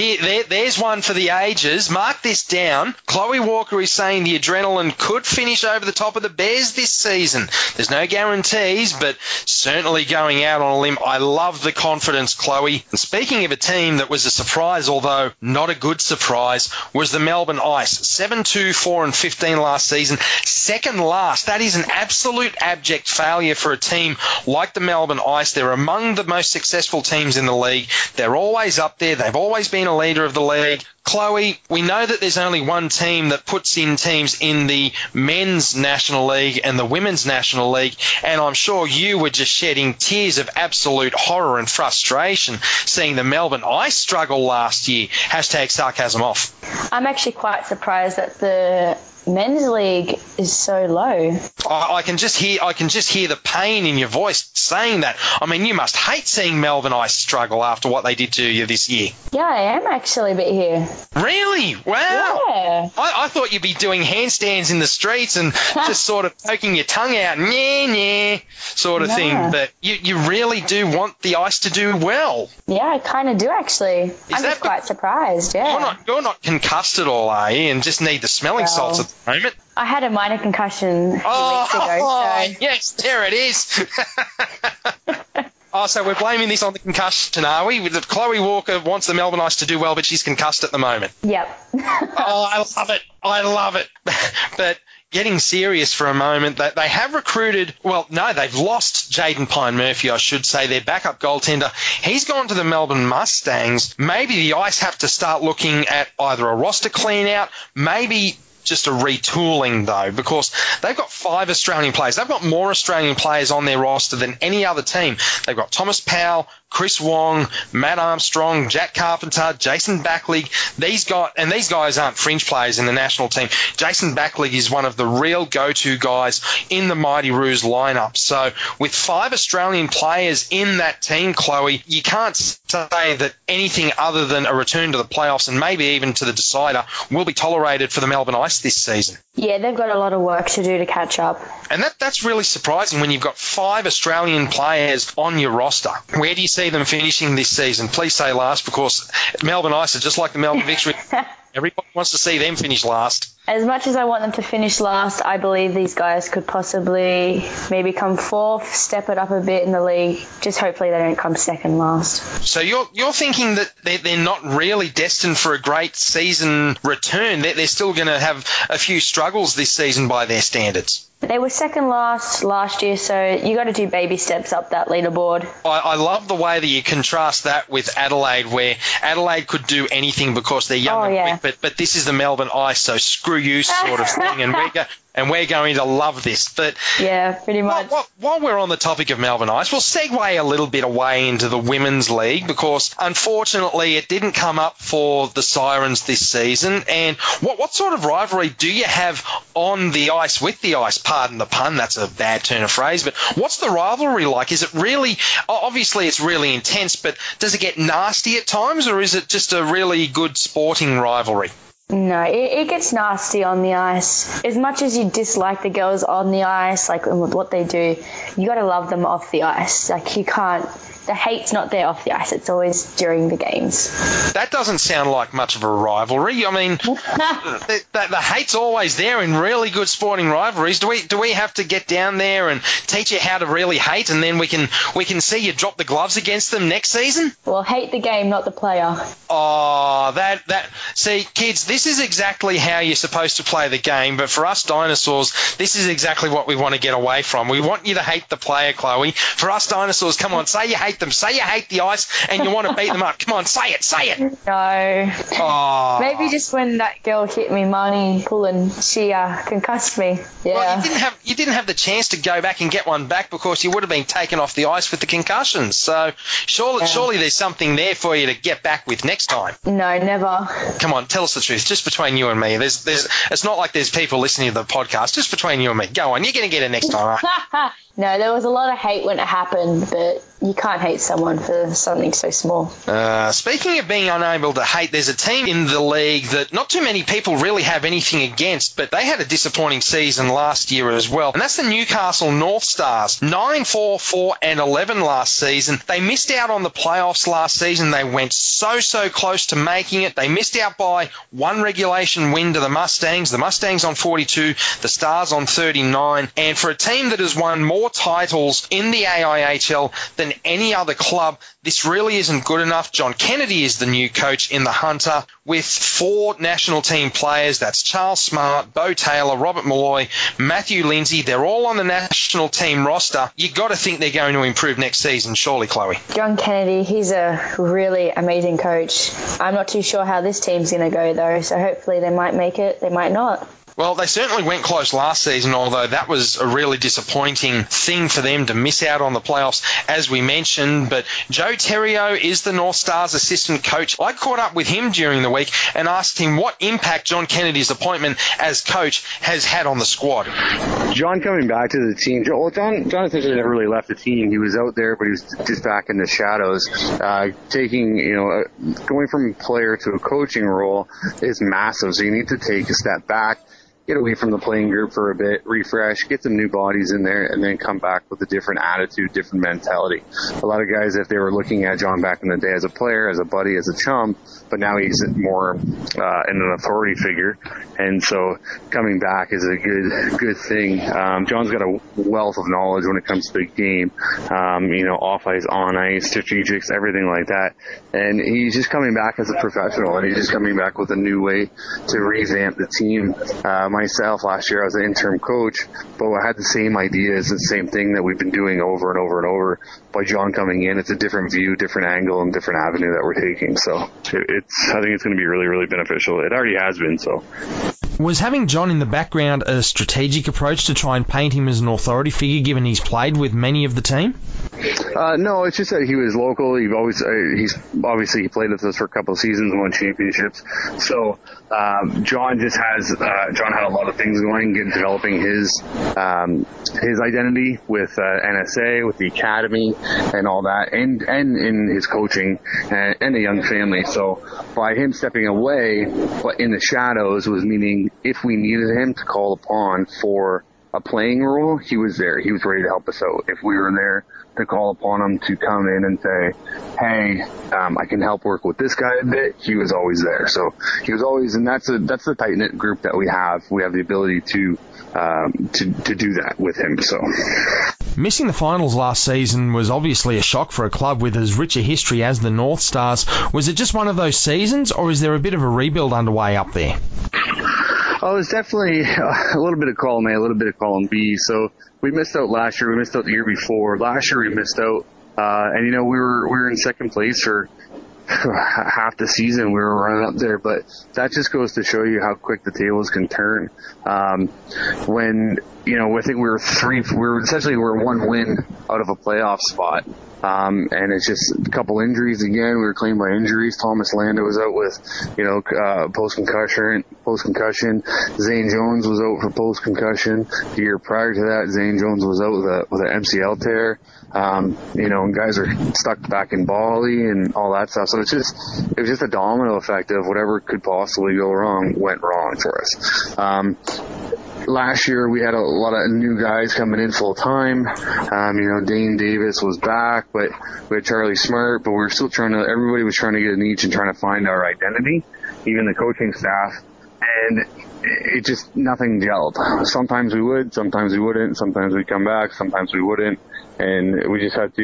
there's one for the ages. Mark this down. Chloe Walker is saying the Adrenaline could finish over the top of the Bears this season. There's no guarantees, but certainly going out on a limb. I love the confidence, Chloe. And speaking of a team that was a surprise, although not a good surprise, was the Melbourne Ice. 7-2, 4-15 last season. Second last. That is an absolute abject failure for a team like the Melbourne Ice. They're among the most successful teams in the league. They're always up there. They've always been a leader of the league. Chloe, we know that there's only one team that puts in teams in the Men's National League and the Women's National League, and I'm sure you were just shedding tears of absolute horror and frustration seeing the Melbourne Ice struggle last year. Hashtag sarcasm off. I'm actually quite surprised that the Men's League is so low. I can just hear the pain in your voice saying that. I mean, you must hate seeing Melbourne Ice struggle after what they did to you this year. Yeah, I am actually a bit here. Really? Wow. Yeah. I thought you'd be doing handstands in the streets and just sort of poking your tongue out, thing. But you really do want the Ice to do well. Yeah, I kind of do actually. I'm just quite surprised. Yeah. You're not concussed at all, are you? And just need the smelling salts at the moment. I had a minor concussion a few weeks ago. Oh, so. Yes, there it is. So we're blaming this on the concussion, are we? Chloe Walker wants the Melbourne Ice to do well, but she's concussed at the moment. Yep. I love it. But getting serious for a moment, that they have recruited, they've lost Jaden Pine Murphy, I should say, their backup goaltender. He's gone to the Melbourne Mustangs. Maybe the Ice have to start looking at either a roster clean-out, maybe just a retooling, though, because they've got 5 Australian players. They've got more Australian players on their roster than any other team. They've got Thomas Powell, Chris Wong, Matt Armstrong, Jack Carpenter, Jason Backley. These guys aren't fringe players in the national team. Jason Backley is one of the real go-to guys in the Mighty Roos lineup. So with 5 Australian players in that team, Chloe, you can't say that anything other than a return to the playoffs and maybe even to the decider will be tolerated for the Melbourne Ice this season. Yeah, they've got a lot of work to do to catch up. And that's really surprising when you've got 5 Australian players on your roster. Where do you see them finishing this season? Please say last, because Melbourne Ice are just like the Melbourne Victory. Everybody wants to see them finish last. As much as I want them to finish last, I believe these guys could possibly maybe come fourth, step it up a bit in the league. Just hopefully they don't come second last. So you're thinking that they're not really destined for a great season return, that they're still going to have a few struggles this season by their standards? They were second last last year, so you got to do baby steps up that leaderboard. I love the way that you contrast that with Adelaide, where Adelaide could do anything because they're young and quick, but this is the Melbourne Ice, so screw you sort of thing, and we're going to love this. But yeah, pretty much. While we're on the topic of Melbourne Ice, we'll segue a little bit away into the Women's League because, unfortunately, it didn't come up for the Sirens this season. And what sort of rivalry do you have on the ice with the Ice? Pardon the pun, that's a bad turn of phrase. But what's the rivalry like? Is it really – obviously, it's really intense, but does it get nasty at times, or is it just a really good sporting rivalry? No, it gets nasty on the ice. As much as you dislike the girls on the ice, like what they do, you got to love them off the ice. Like you can't. The hate's not there off the ice. It's always during the games. That doesn't sound like much of a rivalry. I mean, the hate's always there in really good sporting rivalries. Do we have to get down there and teach you how to really hate, and then we can see you drop the gloves against them next season? Well, hate the game, not the player. Oh, that. See, kids, this is exactly how you're supposed to play the game. But for us dinosaurs, this is exactly what we want to get away from. We want you to hate the player, Chloe. For us dinosaurs, come on, say you hate them. Say you hate the ice and you want to beat them up. Come on, say it. No. Oh. Maybe just when that girl hit me, Marnie Pullen, she concussed me. Yeah. Well, you didn't have the chance to go back and get one back because you would have been taken off the ice with the concussions. So surely there's something there for you to get back with next time. No, never. Come on, tell us the truth. Just between you and me. There's it's not like there's people listening to the podcast. Just between you and me. Go on, you're going to get it next time, right? No, there was a lot of hate when it happened, but you can't hate someone for something so small. Speaking of being unable to hate, there's a team in the league that not too many people really have anything against, but they had a disappointing season last year as well, and that's the Newcastle North Stars. 9-4-4-11 last season. They missed out on the playoffs last season. They went so close to making it. They missed out by one regulation win to the Mustangs. The Mustangs on 42, the Stars on 39, and for a team that has won more titles in the AIHL than any other club, this really isn't good enough. John Kennedy is the new coach in the Hunter with 4 national team players. That's Charles Smart, Bo Taylor, Robert Malloy, Matthew Lindsay. They're all on the national team roster. You've got to think they're going to improve next season, surely, Chloe. John Kennedy, he's a really amazing coach. I'm not too sure how this team's going to go, though, so hopefully they might make it. They might not. Well, they certainly went close last season, although that was a really disappointing thing for them to miss out on the playoffs, as we mentioned. But Joe Terrio is the North Stars assistant coach. I caught up with him during the week and asked him what impact John Kennedy's appointment as coach has had on the squad. John coming back to the team. John essentially never really left the team. He was out there, but he was just back in the shadows. Going from player to a coaching role is massive, so you need to take a step back. Get away from the playing group for a bit, refresh, get some new bodies in there, and then come back with a different attitude, different mentality. A lot of guys, if they were looking at John back in the day as a player, as a buddy, as a chum, but now he's more in an authority figure, and so coming back is a good thing. John's got a wealth of knowledge when it comes to the game, off ice, on ice, strategics, everything like that, and he's just coming back as a professional, and he's just coming back with a new way to revamp the team. Myself, last year I was an interim coach, but I had the same ideas, the same thing that we've been doing over and over and over. By John coming in, it's a different view, different angle, and different avenue that we're taking. So I think it's going to be really, really beneficial. It already has been, so. Was having John in the background a strategic approach to try and paint him as an authority figure, given he's played with many of the team? No, it's just that he was local. He played with us for a couple of seasons, won championships. So John had a lot of things going, developing his identity with NSA, with the academy, and all that, and in his coaching and a young family. So by him stepping away, but in the shadows was meaning if we needed him to call upon for a playing role, he was there. He was ready to help us out. If we were there to call upon him to come in and say, hey, I can help work with this guy a bit, he was always there. So he was always, and that's the tight-knit group that we have. We have the ability to do that with him. So missing the finals last season was obviously a shock for a club with as rich a history as the North Stars. Was it just one of those seasons, or is there a bit of a rebuild underway up there? Oh, there's definitely a little bit of column A, a little bit of column B. So we missed out last year. We missed out the year before. Last year we missed out, and you know we were in second place for half the season. We were running up there, but that just goes to show you how quick the tables can turn. When you know, I think we were essentially one win out of a playoff spot. And it's just a couple injuries again. We were claimed by injuries. Thomas Landa was out with, you know, post concussion. Zane Jones was out for post concussion. The year prior to that, Zane Jones was out with an MCL tear. You know, and guys are stuck back in Bali and all that stuff. So it was just a domino effect of whatever could possibly go wrong went wrong for us. Last year we had a lot of new guys coming in full time. You know, Dane Davis was back, but we had Charlie Smart, but we were still everybody was trying to get a niche and trying to find our identity, even the coaching staff. And it just, nothing gelled. Sometimes we would, sometimes we wouldn't, sometimes we'd come back, sometimes we wouldn't. And we just had to,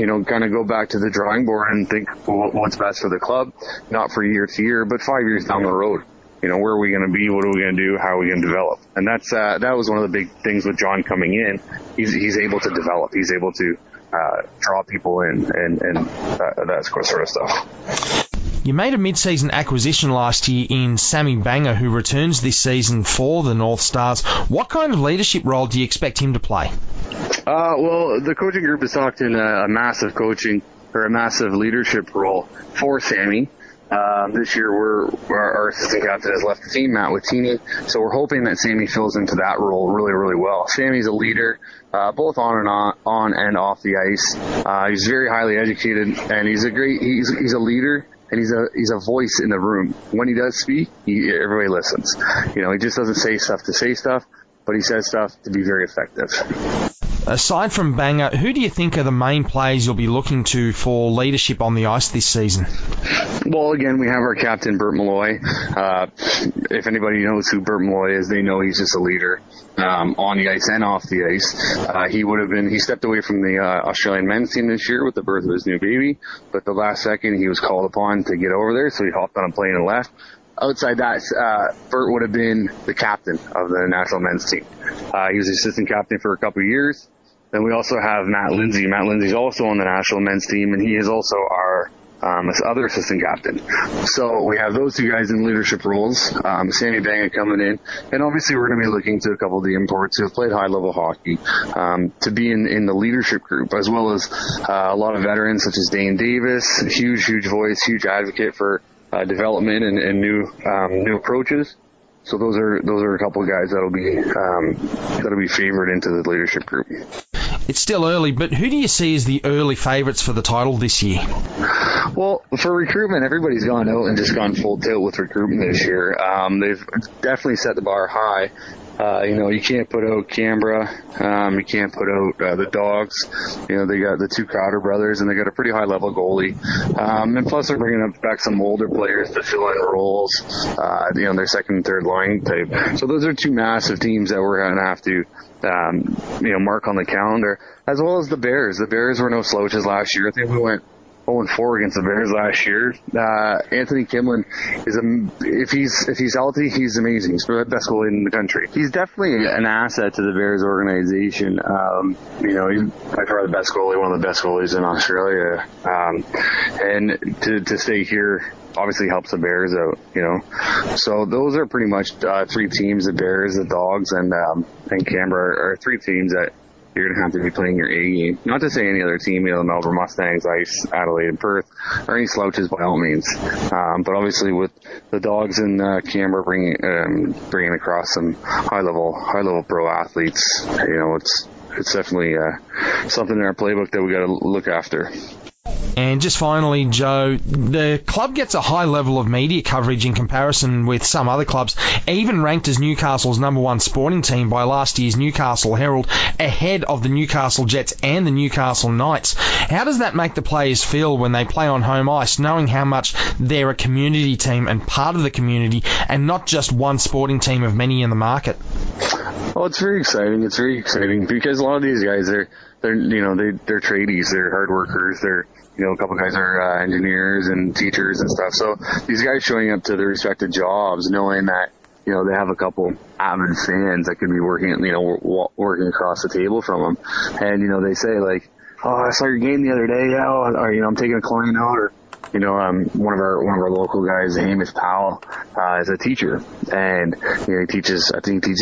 you know, kind of go back to the drawing board and think what's best for the club, not for year to year, but 5 years down the road. You know, where are we going to be? What are we going to do? How are we going to develop? And that was one of the big things with John coming in. He's able to develop. He's able to draw people in and that sort of stuff. You made a mid-season acquisition last year in Sammy Banger, who returns this season for the North Stars. What kind of leadership role do you expect him to play? Well, the coaching group is talked in a massive leadership role for Sammy. This year, our assistant captain has left the team, Matt Wittini, so we're hoping that Sammy fills into that role really, really well. Sammy's a leader, both on and off the ice. He's very highly educated, and he's a leader. And he's a voice in the room. When he does speak, everybody listens. You know, he just doesn't say stuff to say stuff, but he says stuff to be very effective. Aside from Banger, who do you think are the main players you'll be looking to for leadership on the ice this season? Well, again, we have our captain, Robert Malloy. If anybody knows who Robert Malloy is, they know he's just a leader on the ice and off the ice. He stepped away from the Australian men's team this year with the birth of his new baby, but the last second he was called upon to get over there, so he hopped on a plane and left. Outside that, Bert would have been the captain of the national men's team. He was assistant captain for a couple of years. Then we also have Matt Lindsay. Matt Lindsay's also on the national men's team, and he is also our other assistant captain. So we have those two guys in leadership roles, Sammy Banger coming in, and obviously we're going to be looking to a couple of the imports who have played high-level hockey to be in the leadership group, as well as a lot of veterans such as Dane Davis, a huge voice, huge advocate for development and new approaches. So those are a couple of guys that'll be favored into the leadership group. It's still early, but who do you see as the early favourites for the title this year? Well, for recruitment, everybody's gone out and just gone full tilt with recruitment this year. They've definitely set the bar high. You know, you can't put out Canberra. You can't put out the Dogs. You know, they got the two Crowder brothers, and they got a pretty high-level goalie. And plus, they're bringing back some older players to fill in roles, you know, their second and third line type. So those are two massive teams that we're going to have to, you know, mark on the calendar, as well as the Bears. The Bears were no slouches last year. I think we went 0-4 against the Bears last year. Anthony Kimlin is if he's healthy, he's amazing. He's the best goalie in the country. He's definitely an asset to the Bears organization. You know, he's by far the best goalie, one of the best goalies in Australia. And to stay here obviously helps the Bears out. You know, so those are pretty much three teams: the Bears, the Dogs, and Canberra are three teams that you're going to have to be playing your A game. Not to say any other team, you know, the Melbourne Mustangs, Ice, Adelaide, and Perth, or any slouches by all means. But obviously with the Dogs and Canberra bringing across some high level pro athletes, you know, it's definitely something in our playbook that we got to look after. And just finally, Joe, the club gets a high level of media coverage in comparison with some other clubs, even ranked as Newcastle's #1 sporting team by last year's Newcastle Herald, ahead of the Newcastle Jets and the Newcastle Knights. How does that make the players feel when they play on home ice, knowing how much they're a community team and part of the community and not just one sporting team of many in the market? Oh, it's very exciting. It's very exciting because a lot of these guys are, they're tradies, they're hard workers, they're, a couple of guys are engineers and teachers and stuff. So these guys showing up to their respective jobs, knowing that, they have a couple avid fans that could be working, working across the table from them. And, they say like, oh, I saw your game the other day. Oh, or, I'm taking a client out, or, one of our local guys, Hamish Powell, is a teacher, and he teaches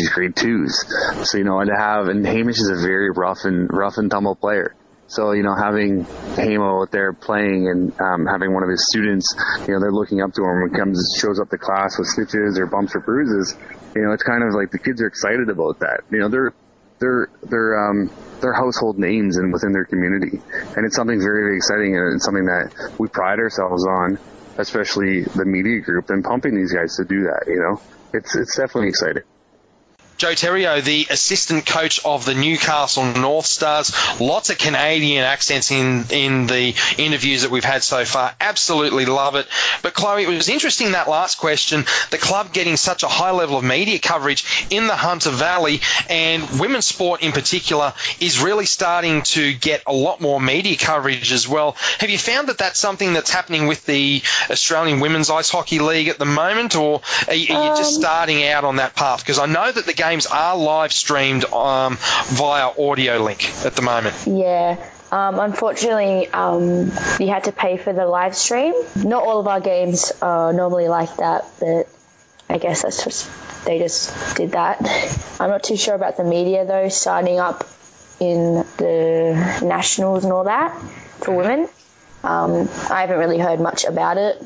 grade 2s. So and Hamish is a very rough and tumble player. So having Hamo out there playing and having one of his students, they're looking up to him when shows up to class with stitches or bumps or bruises. It's kind of like the kids are excited about that. They're household names and within their community, and it's something very, very exciting, and it's something that we pride ourselves on, especially the media group and pumping these guys to do that. It's definitely exciting. Joe Terrio, the assistant coach of the Newcastle North Stars. Lots of Canadian accents in the interviews that we've had so far. Absolutely love it. But, Chloe, it was interesting, that last question, the club getting such a high level of media coverage in the Hunter Valley, and women's sport in particular is really starting to get a lot more media coverage as well. Have you found that that's something that's happening with the Australian Women's Ice Hockey League at the moment, or are you just starting out on that path? Because I know that the games are live streamed via audio link at the moment. Yeah, unfortunately, you had to pay for the live stream. Not all of our games are normally like that, but I guess they just did that. I'm not too sure about the media though, signing up in the nationals and all that for women. I haven't really heard much about it.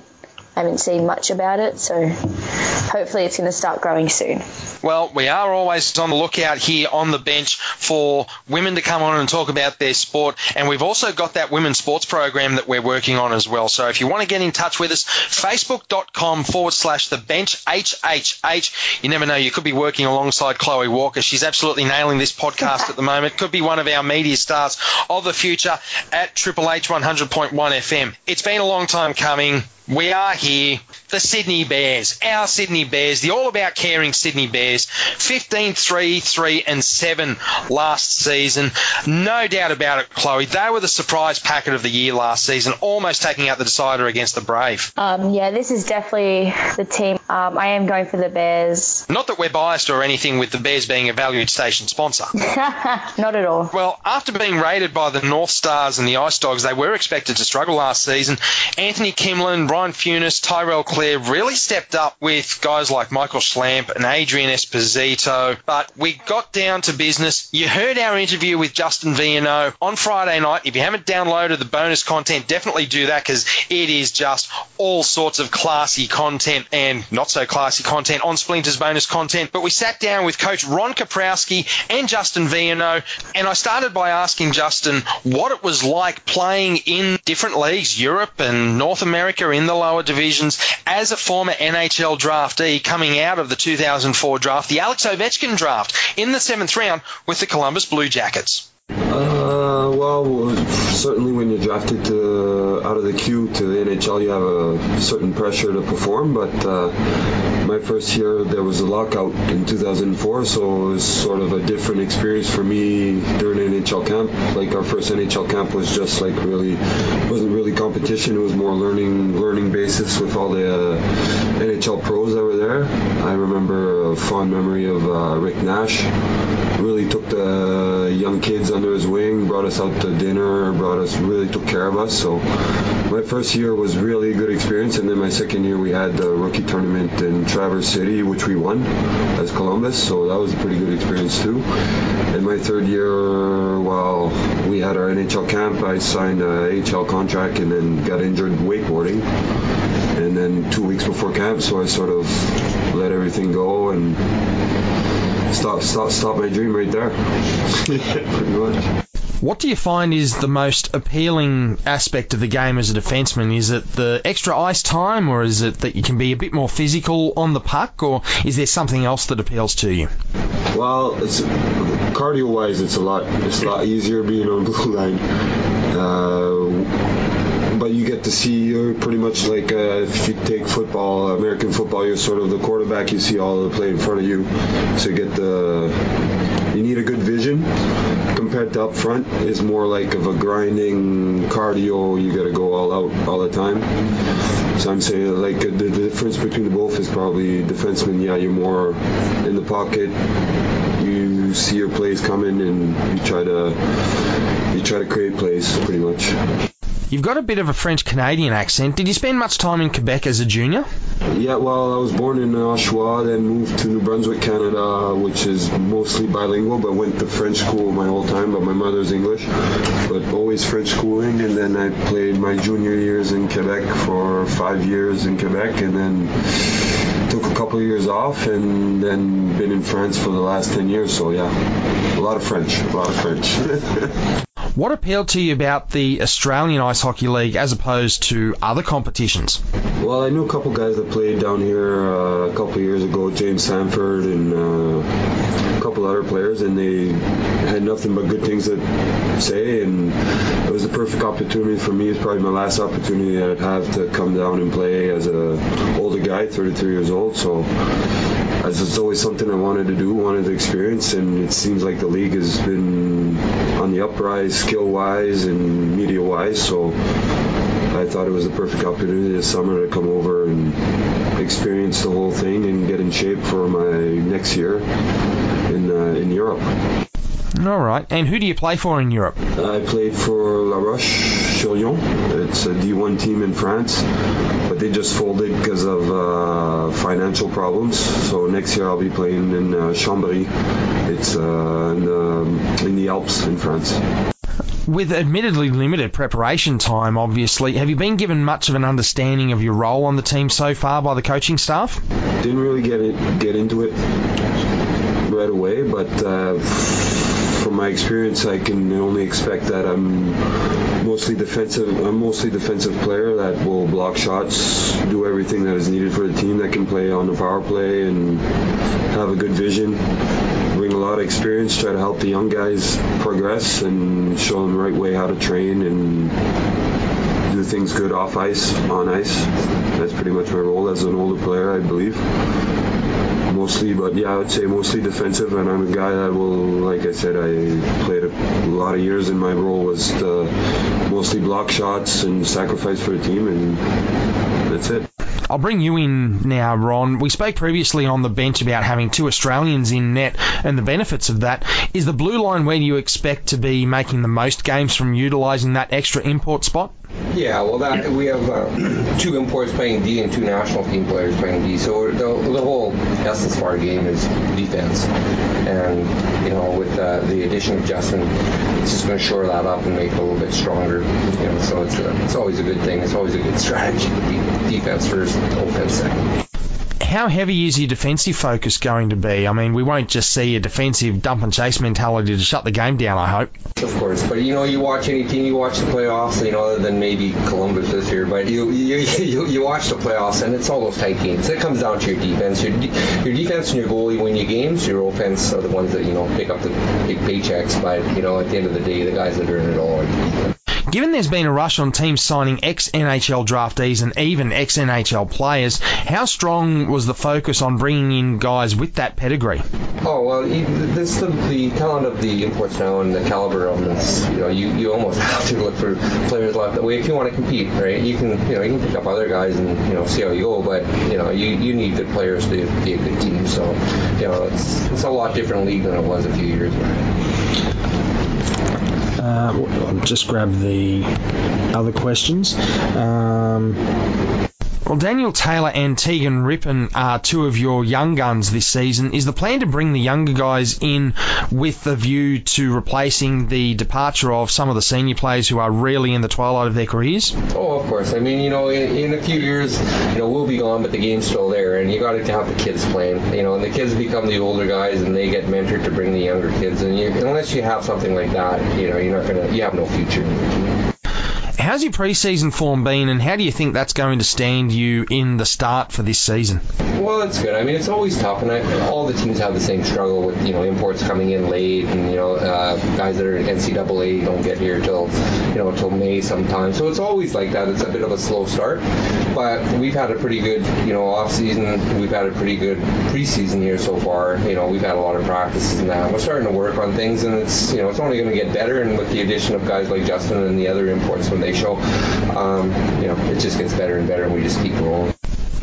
I haven't seen much about it, so hopefully it's going to start growing soon. Well, we are always on the lookout here on the bench for women to come on and talk about their sport, and we've also got that women's sports program that we're working on as well. So if you want to get in touch with us, facebook.com/thebenchHHH. You never know, you could be working alongside Chloe Walker. She's absolutely nailing this podcast at the moment. Could be one of our media stars of the future at Triple H 100.1 FM. It's been a long time coming. We are here, the Sydney Bears, our Sydney Bears, the all-about-caring Sydney Bears, 15-3-3-7 last season. No doubt about it, Chloe, they were the surprise packet of the year last season, almost taking out the decider against the Brave. Yeah, this is definitely the team. I am going for the Bears. Not that we're biased or anything, with the Bears being a valued station sponsor. Not at all. Well, after being raided by the North Stars and the Ice Dogs, they were expected to struggle last season. Anthony Kimlin, Ryan Funes, Tyrell Clare really stepped up with guys like Michael Schlamp and Adrian Esposito. But we got down to business. You heard our interview with Justin Vieno on Friday night. If you haven't downloaded the bonus content, definitely do that, because it is just all sorts of classy content and not so classy content on Splinter's bonus content. But we sat down with Coach Ron Kaprowski and Justin Vieno, and I started by asking Justin what it was like playing in different leagues, Europe and North America, in the lower divisions, as a former NHL draftee coming out of the 2004 draft, the Alex Ovechkin draft, in the 7th round with the Columbus Blue Jackets. Well, certainly when you're drafted out of the queue to the NHL, you have a certain pressure to perform, but my first year there was a lockout in 2004, so it was sort of a different experience for me during NHL camp. Like, our first NHL camp was just like wasn't really competition, it was more learning basis with all the NHL pros that were there. I remember a fond memory of Rick Nash. Really took the young kids under his wing, brought us out to dinner, really took care of us. So my first year was really a good experience, and then my second year we had the rookie tournament in Traverse City, which we won as Columbus, so that was a pretty good experience too. And my third year, while we had our NHL camp, I signed an HL contract and then got injured wakeboarding, and then 2 weeks before camp, so I sort of let everything go and stop my dream right there. Pretty much. What do you find is the most appealing aspect of the game as a defenseman? Is it the extra ice time, or is it that you can be a bit more physical on the puck, or is there something else that appeals to you? Well, it's cardio-wise, it's a lot easier being on blue line. But you get to see, you're pretty much like if you take football, American football, you're sort of the quarterback. You see all the play in front of you, so you get you need a good vision. Compared to up front, is more like of a grinding cardio. You got to go all out all the time. So I'm saying like the difference between the both is probably defenseman. Yeah, you're more in the pocket. You see your plays coming and you try to create plays pretty much. You've got a bit of a French-Canadian accent. Did you spend much time in Quebec as a junior? Yeah, well, I was born in Oshawa, then moved to New Brunswick, Canada, which is mostly bilingual, but went to French school my whole time, but my mother's English, but always French schooling, and then I played my junior years in Quebec for 5 years in Quebec, and then took a couple of years off, and then been in France for the last 10 years, so yeah, a lot of French. What appealed to you about the Australian Ice Hockey League as opposed to other competitions? Well, I knew a couple guys that played down here a couple of years ago, James Sanford and a couple other players, and they had nothing but good things to say, and it was the perfect opportunity for me. It's probably my last opportunity that I'd have to come down and play as an older guy, 33 years old, so it's always something I wanted to experience, and it seems like the league has been on the uprise skill-wise and media-wise, so I thought it was the perfect opportunity this summer to come over and experience the whole thing and get in shape for my next year in Europe. All right. And who do you play for in Europe? I played for La Roche-sur-Yon. It's a D1 team in France, but they just folded because of financial problems. So next year I'll be playing in Chambéry. It's in the Alps in France. With admittedly limited preparation time, obviously, have you been given much of an understanding of your role on the team so far by the coaching staff? Didn't really get into it right away, but from my experience, I can only expect that I'm mostly defensive player that will block shots, do everything that is needed for the team, that can play on the power play and have a good vision, bring a lot of experience, try to help the young guys progress and show them the right way how to train and do things good off ice, on ice. That's pretty much my role as an older player, I believe. Mostly, but yeah, I would say mostly defensive, and I'm a guy that will, like I said, I played a lot of years, and my role was to mostly block shots and sacrifice for the team, and that's it. I'll bring you in now, Ron. We spoke previously on the bench about having two Australians in net and the benefits of that. Is the blue line where you expect to be making the most games from utilising that extra import spot? Yeah, well, we have two imports playing D and two national team players playing D, so the whole essence of our game is defense. And, you know, with the addition of Justin, it's just going to shore that up and make it a little bit stronger. You know, so it's always a good thing. It's always a good strategy. Defense first, offense second. How heavy is your defensive focus going to be? I mean, we won't just see a defensive dump-and-chase mentality to shut the game down, I hope. Of course, but, you know, you watch any team, you watch the playoffs, you know, other than maybe Columbus this year, but you watch the playoffs, and it's all those tight games. It comes down to your defense. Your defense and your goalie win your games. Your offense are the ones that, you know, pick up the big paychecks, but, you know, at the end of the day, the guys that earn it all are the defense. Given there's been a rush on teams signing ex-NHL draftees and even ex-NHL players, how strong was the focus on bringing in guys with that pedigree? Oh, well, the talent of the imports now and the caliber of this, you know, you almost have to look for players left that way if you want to compete, right? You can pick up other guys and, you know, see how you go, but, you know, you need good players to be a good team. So, you know, it's a lot different league than it was a few years ago. I'll just grab the other questions. Well, Daniel Taylor and Tegan Rippon are two of your young guns this season. Is the plan to bring the younger guys in with the view to replacing the departure of some of the senior players who are really in the twilight of their careers? Oh, of course. I mean, you know, in a few years, you know, we'll be gone, but the game's still there, and you got to have the kids playing, you know, and the kids become the older guys, and they get mentored to bring the younger kids. And unless you have something like that, you know, you're not gonna, you have no future. How's your preseason form been, and how do you think that's going to stand you in the start for this season? Well, it's good. I mean, it's always tough, and all the teams have the same struggle with, you know, imports coming in late, and, you know, guys that are in NCAA don't get here till, you know, till May sometimes. So it's always like that. It's a bit of a slow start, but we've had a pretty good, you know, off season. We've had a pretty good preseason here so far. You know, we've had a lot of practices and that. We're starting to work on things, and it's, you know, it's only going to get better. And with the addition of guys like Justin and the other imports when they show, you know, it just gets better and better, and we just keep rolling.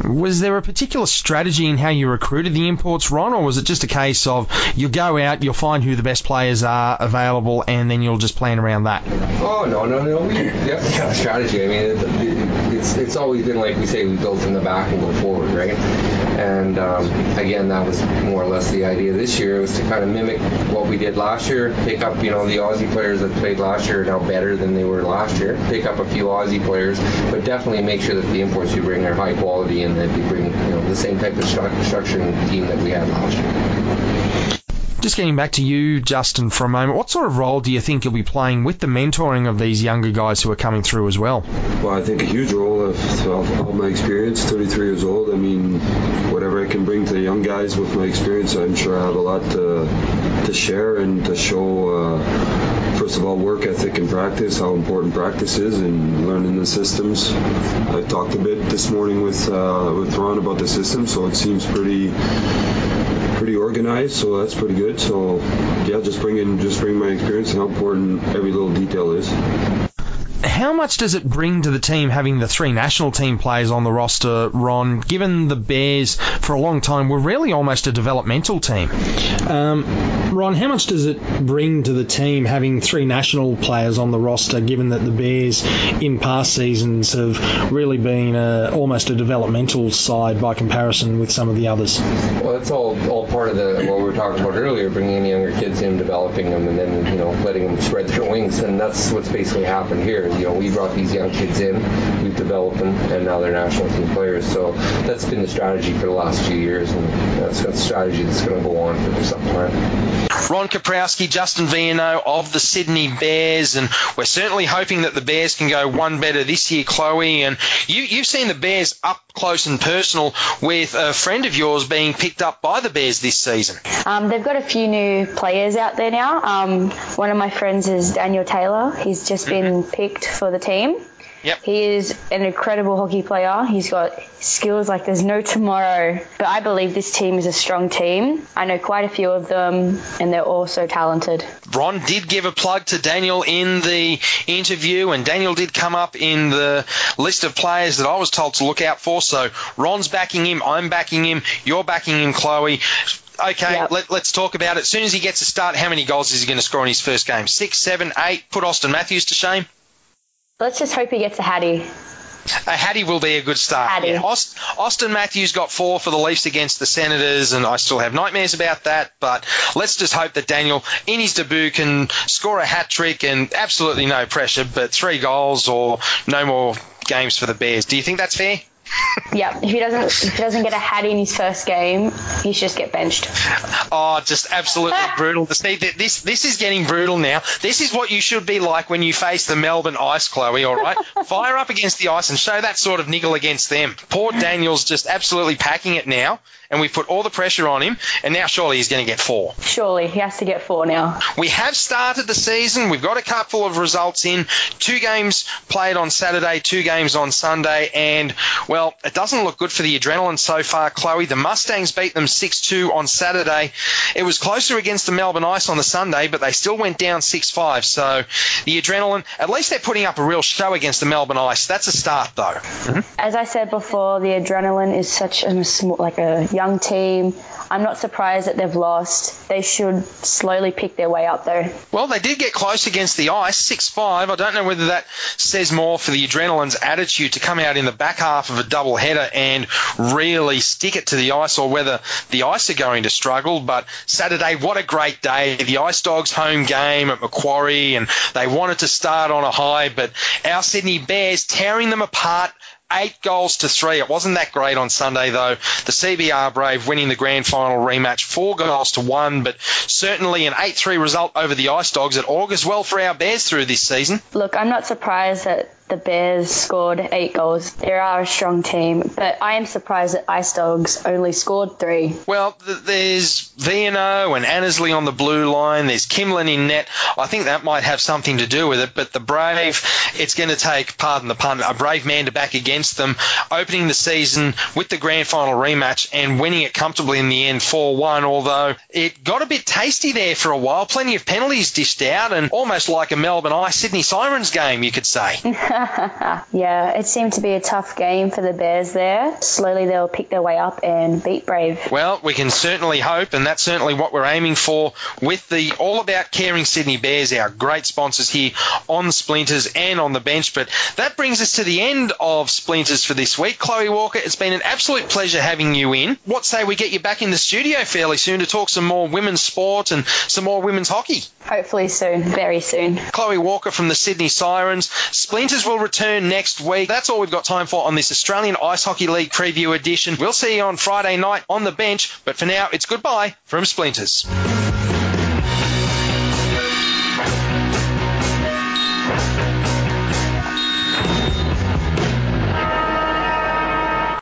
Was there a particular strategy in how you recruited the imports, Ron, or was it just a case of you'll go out, you'll find who the best players are available, and then you'll just plan around that? Oh, no. We definitely had a strategy. I mean, it's always been, like we say, we build from the back and go forward, right? And, again, that was more or less the idea this year. It was to kind of mimic what we did last year, pick up, you know, the Aussie players that played last year are now better than they were last year, pick up a few Aussie players, but definitely make sure that the imports you bring are high quality and that we bring, you know, the same type of structure and team that we had last year. Just getting back to you, Justin, for a moment, what sort of role do you think you'll be playing with the mentoring of these younger guys who are coming through as well? Well, I think a huge role of all my experience, 33 years old. I mean, whatever I can bring to the young guys with my experience, I'm sure I have a lot to share and to show, first of all, work ethic and practice, how important practice is, and learning the systems. I talked a bit this morning with Ron about the system, so it seems pretty organized, so that's pretty good. So yeah, just bring my experience and how important every little detail is. How much does it bring to the team having the three national team players on the roster, Ron, given the Bears for a long time were really almost a developmental team? Ron, how much does it bring to the team having three national players on the roster, given that the Bears in past seasons have really been almost a developmental side by comparison with some of the others? Well, that's all part of what we were talking about earlier, bringing the younger kids in, developing them, and then, you know, letting them spread their wings, and that's what's basically happened here. You know, we brought these young kids in, we've developed them, and now they're national team players. So that's been the strategy for the last few years, and that's the strategy that's going to go on for some time. Ron Kaprowski, Justin Vieno of the Sydney Bears, and we're certainly hoping that the Bears can go one better this year, Chloe. And you've seen the Bears up close and personal with a friend of yours being picked up by the Bears this season. They've got a few new players out there now. One of my friends is Daniel Taylor. He's just been picked for the team. Yep. He is an incredible hockey player. He's got skills like there's no tomorrow. But I believe this team is a strong team. I know quite a few of them, and they're all so talented. Ron did give a plug to Daniel in the interview, and Daniel did come up in the list of players that I was told to look out for. So Ron's backing him, I'm backing him, you're backing him, Chloe. Okay, yep. Let's talk about it. As soon as he gets a start, how many goals is he going to score in his first game? 6, 7, 8, put Austin Matthews to shame? Let's just hope he gets a Hattie. A Hattie will be a good start. Hattie. Yeah. Austin Matthews got 4 for the Leafs against the Senators, and I still have nightmares about that, but let's just hope that Daniel, in his debut, can score a hat-trick and absolutely no pressure, but 3 goals or no more games for the Bears. Do you think that's fair? Yeah, if he doesn't get a Hattie in his first game, he should just get benched. Oh, just absolutely brutal. This is getting brutal now. This is what you should be like when you face the Melbourne Ice, Chloe, all right? Fire up against the Ice and show that sort of niggle against them. Poor Daniel's just absolutely packing it now, and we put all the pressure on him, and now surely he's going to get 4. Surely. He has to get 4 now. We have started the season. We've got a couple of results in. 2 games played on Saturday, 2 games on Sunday, and, well, it doesn't look good for the Adrenaline so far, Chloe. The Mustangs beat them 6-2 on Saturday. It was closer against the Melbourne Ice on the Sunday, but they still went down 6-5. So the Adrenaline, at least they're putting up a real show against the Melbourne Ice. That's a start, though. Mm-hmm. As I said before, the Adrenaline is such a young team. I'm not surprised that they've lost. They should slowly pick their way up, though. Well, they did get close against the Ice, 6-5. I don't know whether that says more for the Adrenaline's attitude to come out in the back half of a double header and really stick it to the ice, or whether the ice are going to struggle. But Saturday, what a great day. The Ice Dogs home game at Macquarie, and they wanted to start on a high, but our Sydney Bears tearing them apart, 8-3. It wasn't that great on Sunday, though. The CBR Brave winning the grand final rematch, 4-1, but certainly an 8-3 result over the Ice Dogs. It augurs well for our Bears through this season. Look, I'm not surprised that the Bears scored 8 goals. They are a strong team, but I am surprised that Ice Dogs only scored 3. Well, there's Vieno and Annesley on the blue line. There's Kimlin in net. I think that might have something to do with it, but the Brave, it's going to take, pardon the pun, a brave man to back against them, opening the season with the grand final rematch and winning it comfortably in the end 4-1, although it got a bit tasty there for a while. Plenty of penalties dished out, and almost like a Melbourne Ice Sydney Sirens game, you could say. Yeah, it seemed to be a tough game for the Bears there. Slowly they'll pick their way up and beat Brave. Well, we can certainly hope, and that's certainly what we're aiming for with the All About Caring Sydney Bears, our great sponsors here on Splinters and on the bench. But that brings us to the end of Splinters for this week. Chloe Walker, it's been an absolute pleasure having you in. What say we get you back in the studio fairly soon to talk some more women's sport and some more women's hockey? Hopefully soon, very soon. Chloe Walker from the Sydney Sirens. Splinters will return next week. That's all we've got time for on this Australian Ice Hockey League preview edition. We'll see you on Friday night on the bench, but for now, it's goodbye from Splinters.